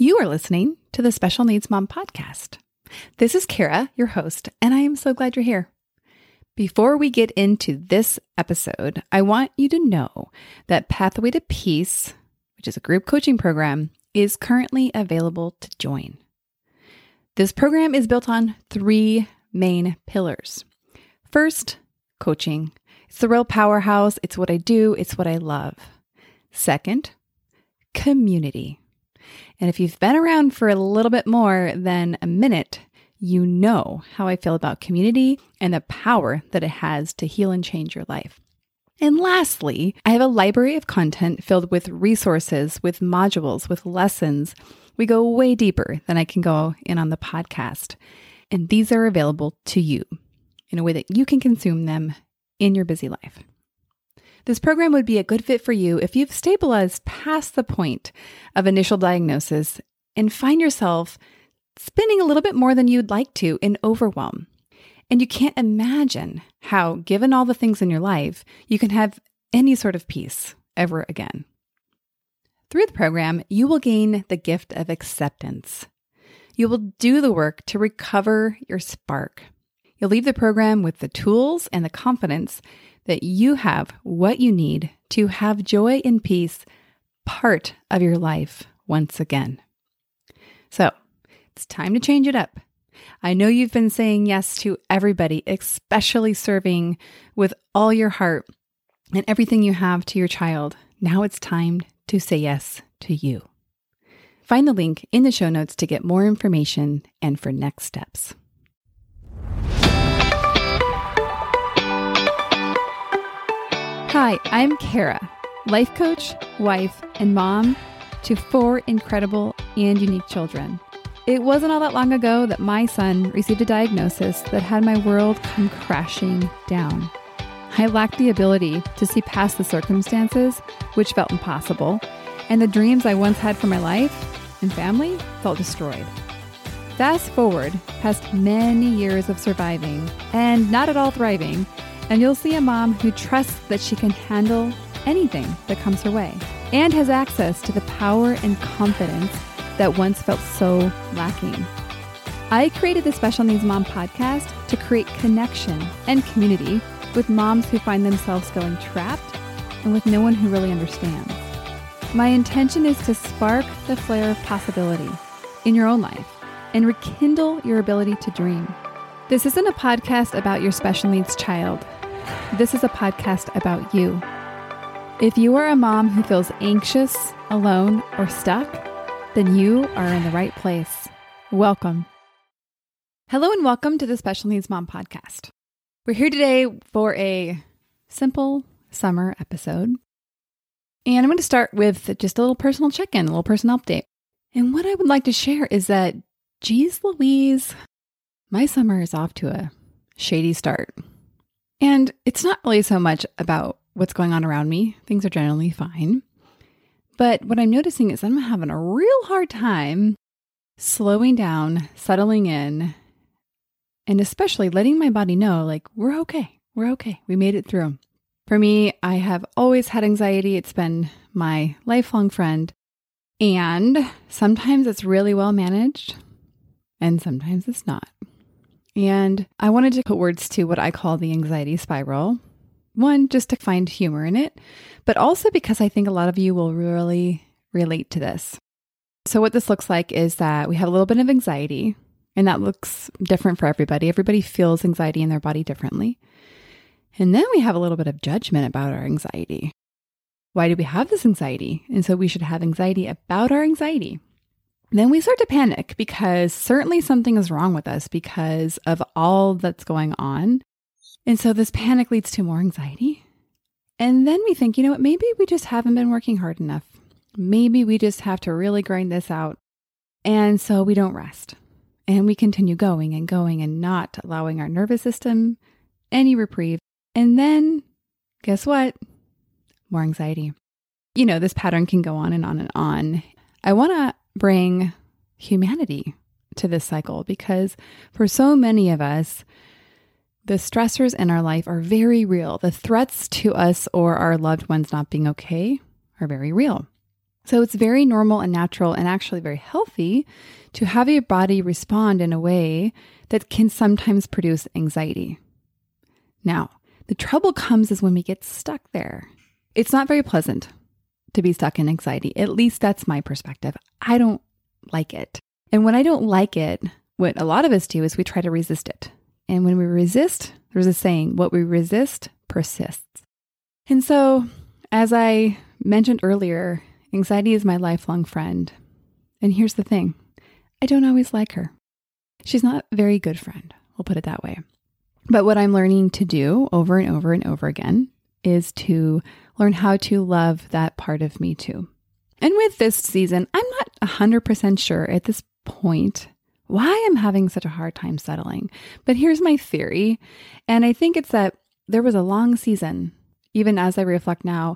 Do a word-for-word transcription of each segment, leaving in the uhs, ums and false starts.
You are listening to the Special Needs Mom Podcast. This is Kara, your host, and I am so glad you're here. Before we get into this episode, I want you to know that Pathway to Peace, which is a group coaching program, is currently available to join. This program is built on three main pillars. First, coaching. It's the real powerhouse. It's what I do. It's what I love. Second, community. And if you've been around for a little bit more than a minute, you know how I feel about community and the power that it has to heal and change your life. And lastly, I have a library of content filled with resources, with modules, with lessons. We go way deeper than I can go in on the podcast. And these are available to you in a way that you can consume them in your busy life. This program would be a good fit for you if you've stabilized past the point of initial diagnosis and find yourself spending a little bit more than you'd like to in overwhelm. And you can't imagine how, given all the things in your life, you can have any sort of peace ever again. Through the program, you will gain the gift of acceptance. You will do the work to recover your spark. You'll leave the program with the tools and the confidence that you have what you need to have joy and peace part of your life once again. So it's time to change it up. I know you've been saying yes to everybody, especially serving with all your heart and everything you have to your child. Now it's time to say yes to you. Find the link in the show notes to get more information and for next steps. Hi, I'm Kara, life coach, wife, and mom to four incredible and unique children. It wasn't all that long ago that my son received a diagnosis that had my world come crashing down. I lacked the ability to see past the circumstances, which felt impossible, and the dreams I once had for my life and family felt destroyed. Fast forward past many years of surviving and not at all thriving, and you'll see a mom who trusts that she can handle anything that comes her way and has access to the power and confidence that once felt so lacking. I created the Special Needs Mom Podcast to create connection and community with moms who find themselves feeling trapped and with no one who really understands. My intention is to spark the flare of possibility in your own life and rekindle your ability to dream. This isn't a podcast about your special needs child. This is a podcast about you. If you are a mom who feels anxious, alone, or stuck, then you are in the right place. Welcome. Hello and welcome to the Special Needs Mom Podcast. We're here today for a simple summer episode. And I'm going to start with just a little personal check-in, a little personal update. And what I would like to share is that, geez Louise, my summer is off to a shady start. And it's not really so much about what's going on around me. Things are generally fine. But what I'm noticing is I'm having a real hard time slowing down, settling in, and especially letting my body know, like, we're okay. We're okay. We made it through. For me, I have always had anxiety. It's been my lifelong friend. And sometimes it's really well managed, and sometimes it's not. And I wanted to put words to what I call the anxiety spiral. One, just to find humor in it, but also because I think a lot of you will really relate to this. So what this looks like is that we have a little bit of anxiety, and that looks different for everybody. Everybody feels anxiety in their body differently. And then we have a little bit of judgment about our anxiety. Why do we have this anxiety? And so we should have anxiety about our anxiety. Then we start to panic because certainly something is wrong with us because of all that's going on. And so this panic leads to more anxiety. And then we think, you know what, maybe we just haven't been working hard enough. Maybe we just have to really grind this out. And so we don't rest. And we continue going and going and not allowing our nervous system any reprieve. And then guess what? More anxiety. You know, this pattern can go on and on and on. I want to bring humanity to this cycle because for so many of us, the stressors in our life are very real. The threats to us or our loved ones not being okay are very real. So it's very normal and natural and actually very healthy to have your body respond in a way that can sometimes produce anxiety. Now, the trouble comes is when we get stuck there. It's not very pleasant to be stuck in anxiety. At least that's my perspective. I don't like it. And when I don't like it, what a lot of us do is we try to resist it. And when we resist, there's a saying, what we resist persists. And so, as I mentioned earlier, anxiety is my lifelong friend. And here's the thing. I don't always like her. She's not a very good friend. We'll put it that way. But what I'm learning to do over and over and over again is to learn how to love that part of me too. And with this season, I'm not one hundred percent sure at this point why I'm having such a hard time settling. But here's my theory. And I think it's that there was a long season, even as I reflect now,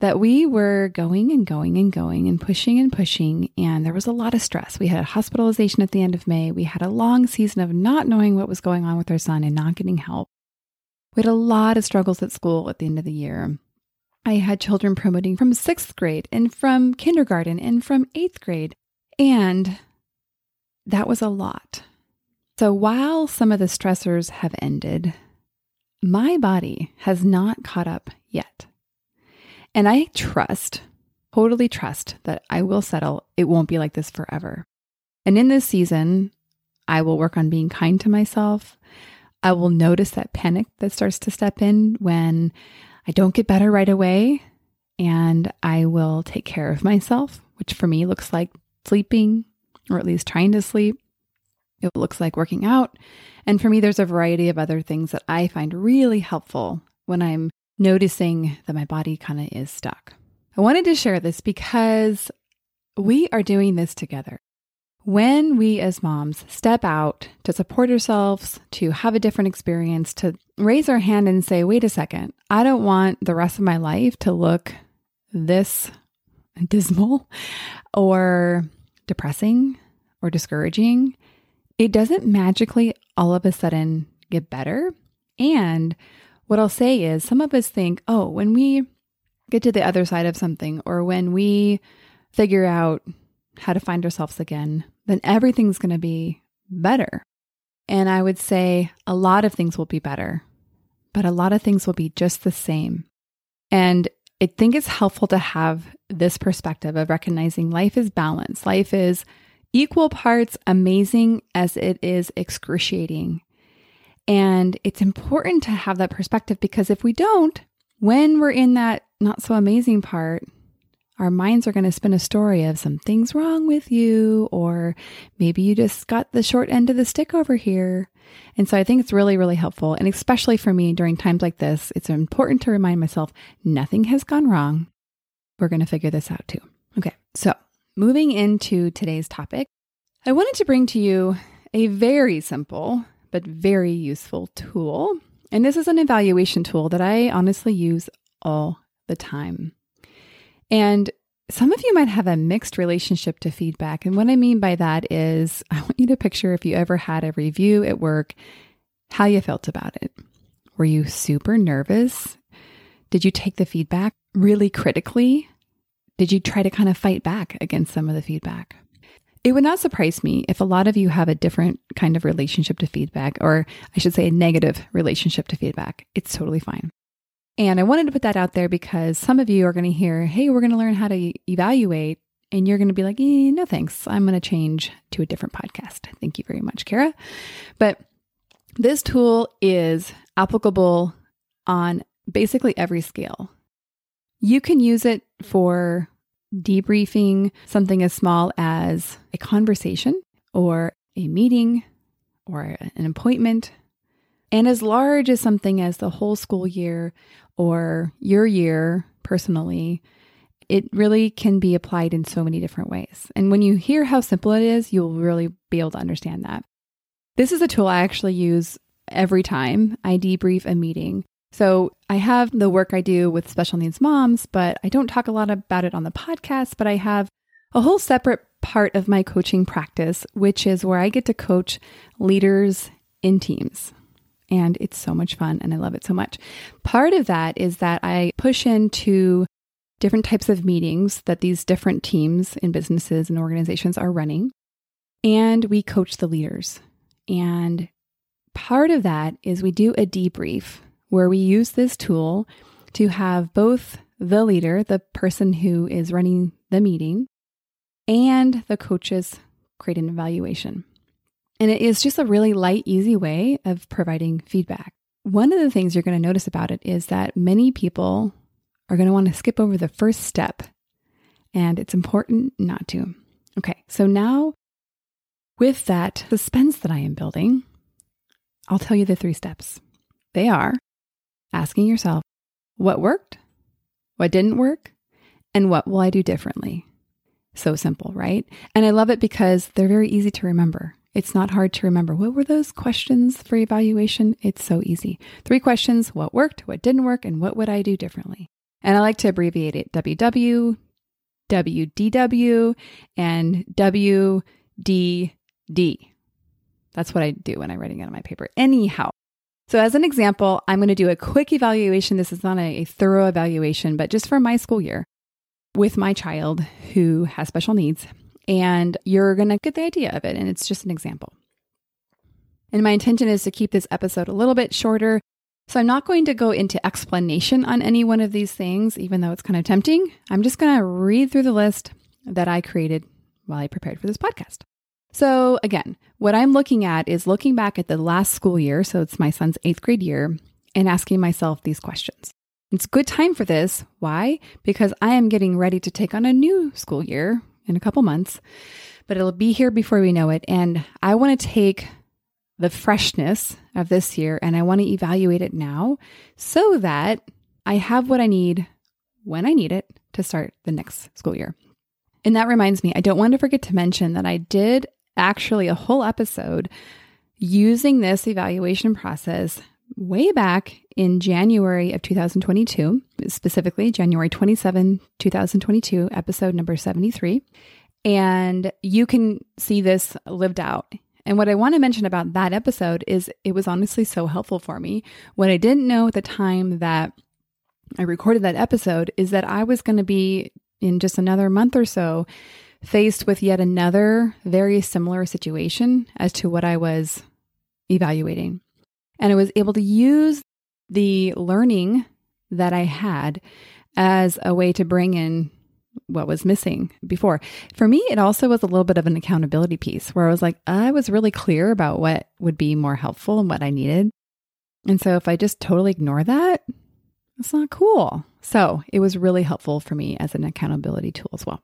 that we were going and going and going and pushing and pushing, and there was a lot of stress. We had a hospitalization at the end of May. We had a long season of not knowing what was going on with our son and not getting help. We had a lot of struggles at school at the end of the year. I had children promoting from sixth grade and from kindergarten and from eighth grade, and that was a lot. So while some of the stressors have ended, my body has not caught up yet. And I trust, totally trust that I will settle. It won't be like this forever. And in this season, I will work on being kind to myself. I will notice that panic that starts to step in when I don't get better right away. And I will take care of myself, which for me looks like sleeping, or at least trying to sleep. It looks like working out. And for me, there's a variety of other things that I find really helpful when I'm noticing that my body kind of is stuck. I wanted to share this because we are doing this together. When we as moms step out to support ourselves, to have a different experience, to raise our hand and say, wait a second, I don't want the rest of my life to look this dismal or depressing or discouraging. It doesn't magically all of a sudden get better. And what I'll say is some of us think, oh, when we get to the other side of something, or when we figure out how to find ourselves again, then everything's going to be better. And I would say a lot of things will be better, but a lot of things will be just the same. And I think it's helpful to have this perspective of recognizing life is balance. Life is equal parts amazing as it is excruciating. And it's important to have that perspective, because if we don't, when we're in that not so amazing part, our minds are going to spin a story of something's wrong with you, or maybe you just got the short end of the stick over here. And so I think it's really, really helpful. And especially for me during times like this, it's important to remind myself nothing has gone wrong. We're going to figure this out too. Okay, so moving into today's topic, I wanted to bring to you a very simple but very useful tool. And this is an evaluation tool that I honestly use all the time. And some of you might have a mixed relationship to feedback. And what I mean by that is I want you to picture, if you ever had a review at work, how you felt about it. Were you super nervous? Did you take the feedback really critically? Did you try to kind of fight back against some of the feedback? It would not surprise me if a lot of you have a different kind of relationship to feedback, or I should say a negative relationship to feedback. It's totally fine. And I wanted to put that out there because some of you are going to hear, hey, we're going to learn how to evaluate. And you're going to be like, eh, no thanks. I'm going to change to a different podcast. Thank you very much, Kara. But this tool is applicable on basically every scale. You can use it for debriefing something as small as a conversation or a meeting or an appointment, and as large as something as the whole school year or your year personally. It really can be applied in so many different ways. And when you hear how simple it is, you'll really be able to understand that. This is a tool I actually use every time I debrief a meeting. So I have the work I do with special needs moms, but I don't talk a lot about it on the podcast, but I have a whole separate part of my coaching practice, which is where I get to coach leaders in teams. And it's so much fun, and I love it so much. Part of that is that I push into different types of meetings that these different teams and businesses and organizations are running. And we coach the leaders. And part of that is we do a debrief where we use this tool to have both the leader, the person who is running the meeting, and the coaches create an evaluation. And it is just a really light, easy way of providing feedback. One of the things you're going to notice about it is that many people are going to want to skip over the first step, and it's important not to. Okay, so now with that suspense that I am building, I'll tell you the three steps. They are asking yourself, what worked? What didn't work? And what will I do differently? So simple, right? And I love it because they're very easy to remember. It's not hard to remember. What were those questions for evaluation? It's so easy. Three questions: what worked, what didn't work, and what would I do differently? And I like to abbreviate it: W W, W D W, and W D D. That's what I do when I'm writing it on my paper. Anyhow, so as an example, I'm going to do a quick evaluation. This is not a, a thorough evaluation, but just for my school year with my child who has special needs. And you're going to get the idea of it. And it's just an example. And my intention is to keep this episode a little bit shorter. So I'm not going to go into explanation on any one of these things, even though it's kind of tempting. I'm just going to read through the list that I created while I prepared for this podcast. So again, what I'm looking at is looking back at the last school year. So it's my son's eighth grade year, and asking myself these questions. It's a good time for this. Why? Because I am getting ready to take on a new school year in a couple months, but it'll be here before we know it. And I want to take the freshness of this year and I want to evaluate it now so that I have what I need when I need it to start the next school year. And that reminds me, I don't want to forget to mention that I did actually a whole episode using this evaluation process way back in January of two thousand twenty-two, specifically January twenty-seventh, twenty twenty-two, episode number seventy-three. And you can see this lived out. And what I want to mention about that episode is it was honestly so helpful for me. What I didn't know at the time that I recorded that episode is that I was going to be, in just another month or so, faced with yet another very similar situation as to what I was evaluating. And I was able to use the learning that I had as a way to bring in what was missing before. For me, it also was a little bit of an accountability piece where I was like, I was really clear about what would be more helpful and what I needed. And so if I just totally ignore that, it's not cool. So it was really helpful for me as an accountability tool as well.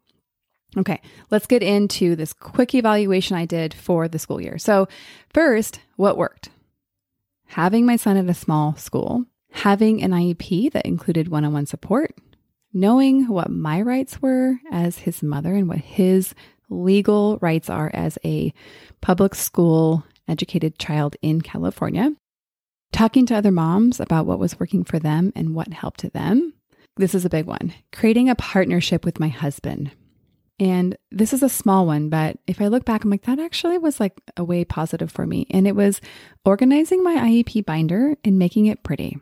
Okay, let's get into this quick evaluation I did for the school year. So first, what worked? Having my son at a small school, having an I E P that included one-on-one support, knowing what my rights were as his mother and what his legal rights are as a public school educated child in California, talking to other moms about what was working for them and what helped them. This is a big one. Creating a partnership with my husband. And this is a small one, but if I look back, I'm like, that actually was like a way positive for me. And it was organizing my I E P binder and making it pretty.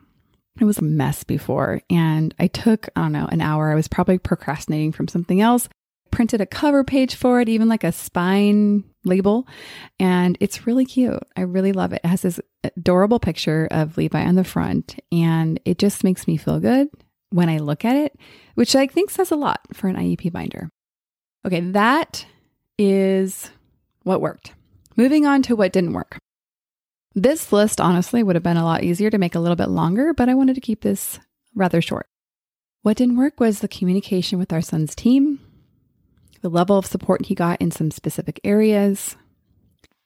It was a mess before. And I took, I don't know, an hour. I was probably procrastinating from something else. Printed a cover page for it, even like a spine label. And it's really cute. I really love it. It has this adorable picture of Levi on the front. And it just makes me feel good when I look at it, which I think says a lot for an I E P binder. Okay, that is what worked. Moving on to what didn't work. This list honestly would have been a lot easier to make a little bit longer, but I wanted to keep this rather short. What didn't work was the communication with our son's team, the level of support he got in some specific areas.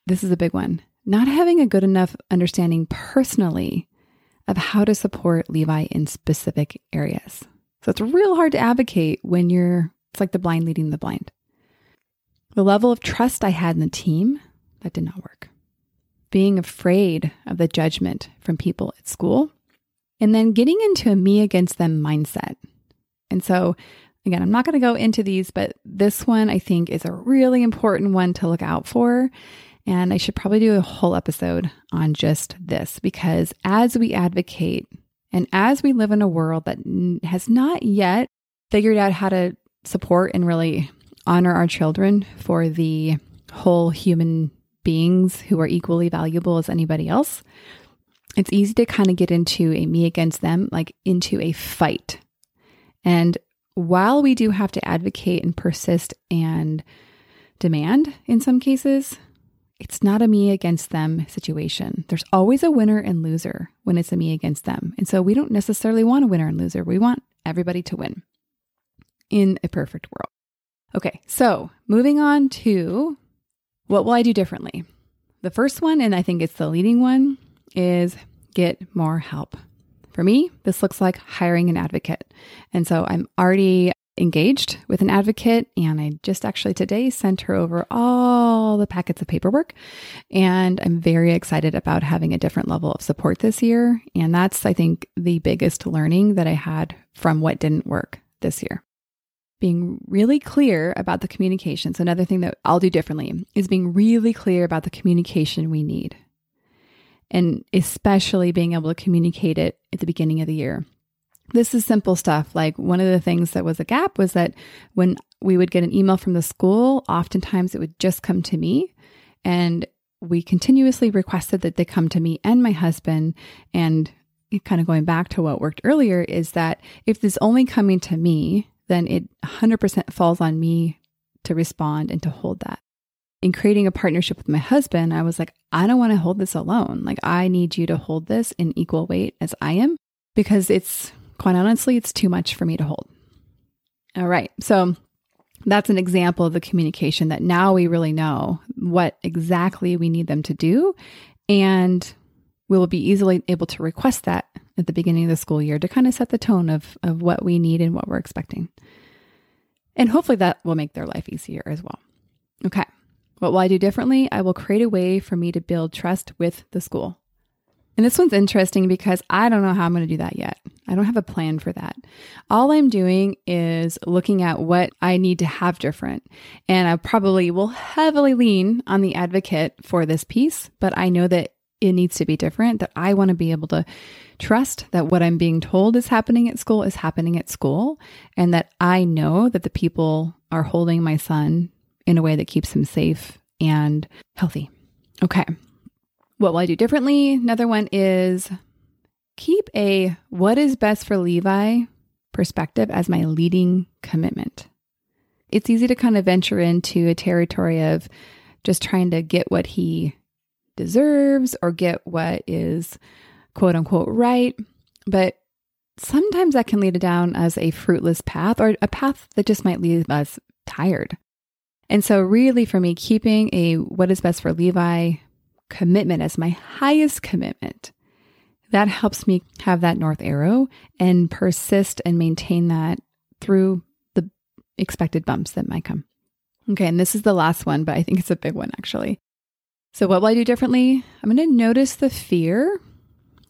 This is a big one. Not having a good enough understanding personally of how to support Levi in specific areas. So it's real hard to advocate when you're It's like the blind leading the blind. The level of trust I had in the team, that did not work. Being afraid of the judgment from people at school, and then getting into a me against them mindset. And so again, I'm not going to go into these, but this one I think is a really important one to look out for. And I should probably do a whole episode on just this, because as we advocate and as we live in a world that has not yet figured out how to support and really honor our children for the whole human beings who are equally valuable as anybody else, it's easy to kind of get into a me against them, like into a fight. And while we do have to advocate and persist and demand in some cases, it's not a me against them situation. There's always a winner and loser when it's a me against them. And so we don't necessarily want a winner and loser. We want everybody to win in a perfect world. Okay, so moving on to what will I do differently? The first one, and I think it's the leading one, is get more help. For me, this looks like hiring an advocate. And so I'm already engaged with an advocate, and I just actually today sent her over all the packets of paperwork, and I'm very excited about having a different level of support this year. And that's, I think, the biggest learning that I had from what didn't work this year. Being really clear about the communication. So another thing that I'll do differently is being really clear about the communication we need, and especially being able to communicate it at the beginning of the year. This is simple stuff. Like, one of the things that was a gap was that when we would get an email from the school, oftentimes it would just come to me, and we continuously requested that they come to me and my husband. And kind of going back to what worked earlier is that if it's only coming to me, then it one hundred percent falls on me to respond and to hold that. In creating a partnership with my husband, I was like, I don't want to hold this alone. Like, I need you to hold this in equal weight as I am, because it's, quite honestly, it's too much for me to hold. All right. So that's an example of the communication, that now we really know what exactly we need them to do. And we will be easily able to request that at the beginning of the school year to kind of set the tone of, of what we need and what we're expecting. And hopefully that will make their life easier as well. Okay. What will I do differently? I will create a way for me to build trust with the school. And this one's interesting because I don't know how I'm going to do that yet. I don't have a plan for that. All I'm doing is looking at what I need to have different. And I probably will heavily lean on the advocate for this piece, but I know that it needs to be different, that I want to be able to trust that what I'm being told is happening at school is happening at school, and that I know that the people are holding my son in a way that keeps him safe and healthy. Okay. What will I do differently? Another one is keep a what is best for Levi perspective as my leading commitment. It's easy to kind of venture into a territory of just trying to get what he deserves or get what is quote unquote right. But sometimes that can lead it down as a fruitless path, or a path that just might leave us tired. And so really for me, keeping a what is best for Levi commitment as my highest commitment, that helps me have that north arrow and persist and maintain that through the expected bumps that might come. Okay. And this is the last one, but I think it's a big one actually. So what will I do differently? I'm going to notice the fear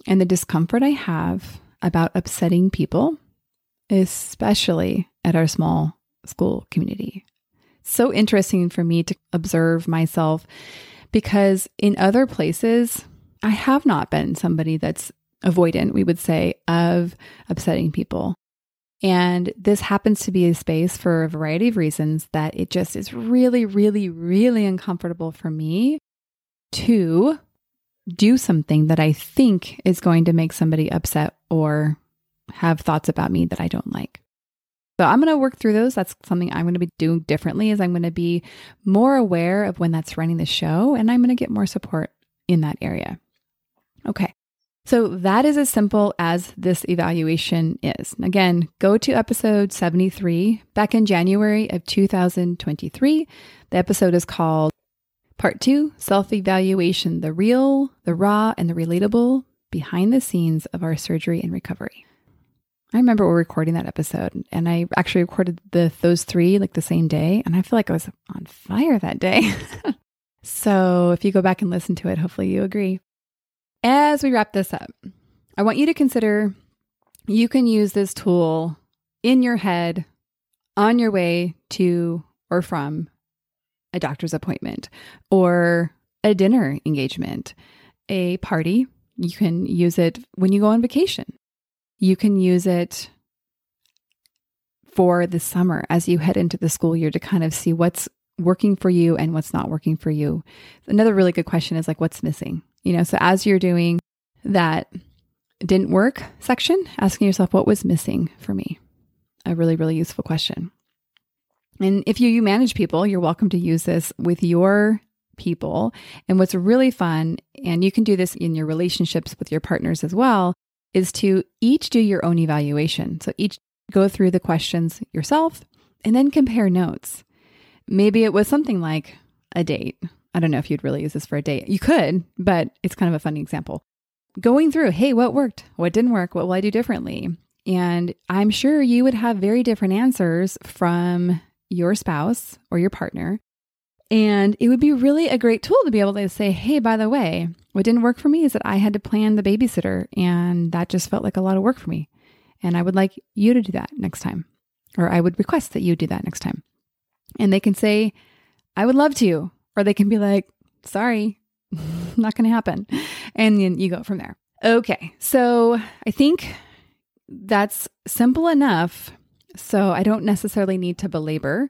and the discomfort I have about upsetting people, especially at our small school community. So interesting for me to observe myself, because in other places, I have not been somebody that's avoidant, we would say, of upsetting people. And this happens to be a space for a variety of reasons that it just is really, really, really uncomfortable for me to do something that I think is going to make somebody upset or have thoughts about me that I don't like. So I'm going to work through those. That's something I'm going to be doing differently, is I'm going to be more aware of when that's running the show, and I'm going to get more support in that area. Okay. So that is as simple as this evaluation is. And again, go to episode seventy-three back in January of two thousand twenty-three. The episode is called Part Two, Self-Evaluation, the Real, the Raw, and the Relatable Behind the Scenes of Our Surgery and Recovery. I remember we were recording that episode, and I actually recorded the those three like the same day, and I feel like I was on fire that day. So if you go back and listen to it, hopefully you agree. As we wrap this up, I want you to consider you can use this tool in your head on your way to or from a doctor's appointment or a dinner engagement, a party. You can use it when you go on vacation. You can use it for the summer as you head into the school year to kind of see what's working for you and what's not working for you. Another really good question is like, what's missing? You know, so as you're doing that didn't work section, asking yourself, what was missing for me? A really, really useful question. And if you, you manage people, you're welcome to use this with your people. And what's really fun, and you can do this in your relationships with your partners as well, is to each do your own evaluation. So each go through the questions yourself and then compare notes. Maybe it was something like a date. I don't know if you'd really use this for a date. You could, but it's kind of a funny example. Going through, hey, what worked? What didn't work? What will I do differently? And I'm sure you would have very different answers from your spouse or your partner. And it would be really a great tool to be able to say, hey, by the way, what didn't work for me is that I had to plan the babysitter and that just felt like a lot of work for me. And I would like you to do that next time, or I would request that you do that next time. And they can say, I would love to, or they can be like, sorry, not going to happen. And then you go from there. Okay. So I think that's simple enough. So I don't necessarily need to belabor.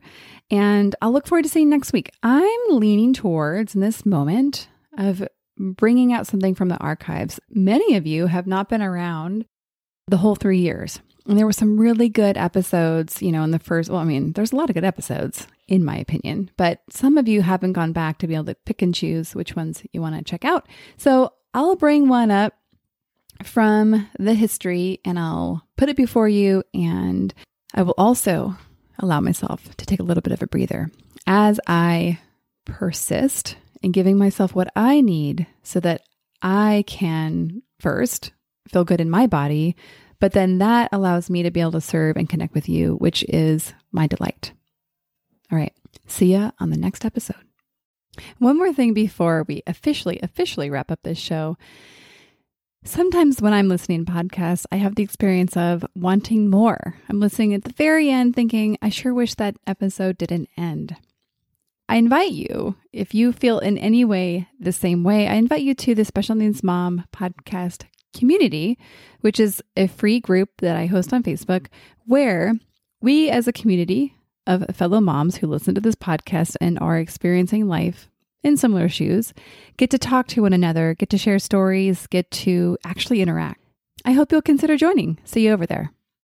And I'll look forward to seeing you next week. I'm leaning towards in this moment of bringing out something from the archives. Many of you have not been around the whole three years. And there were some really good episodes, you know, in the first, well, I mean, there's a lot of good episodes in my opinion, but some of you haven't gone back to be able to pick and choose which ones you want to check out. So I'll bring one up from the history and I'll put it before you. And I will also allow myself to take a little bit of a breather as I persist in giving myself what I need so that I can first feel good in my body, but then that allows me to be able to serve and connect with you, which is my delight. All right. See ya on the next episode. One more thing before we officially, officially wrap up this show. Sometimes when I'm listening to podcasts, I have the experience of wanting more. I'm listening at the very end thinking, I sure wish that episode didn't end. I invite you, if you feel in any way the same way, I invite you to the Special Needs Mom Podcast community, which is a free group that I host on Facebook, where we as a community of fellow moms who listen to this podcast and are experiencing life in similar shoes get to talk to one another, get to share stories, get to actually interact. I hope you'll consider joining. See you over there.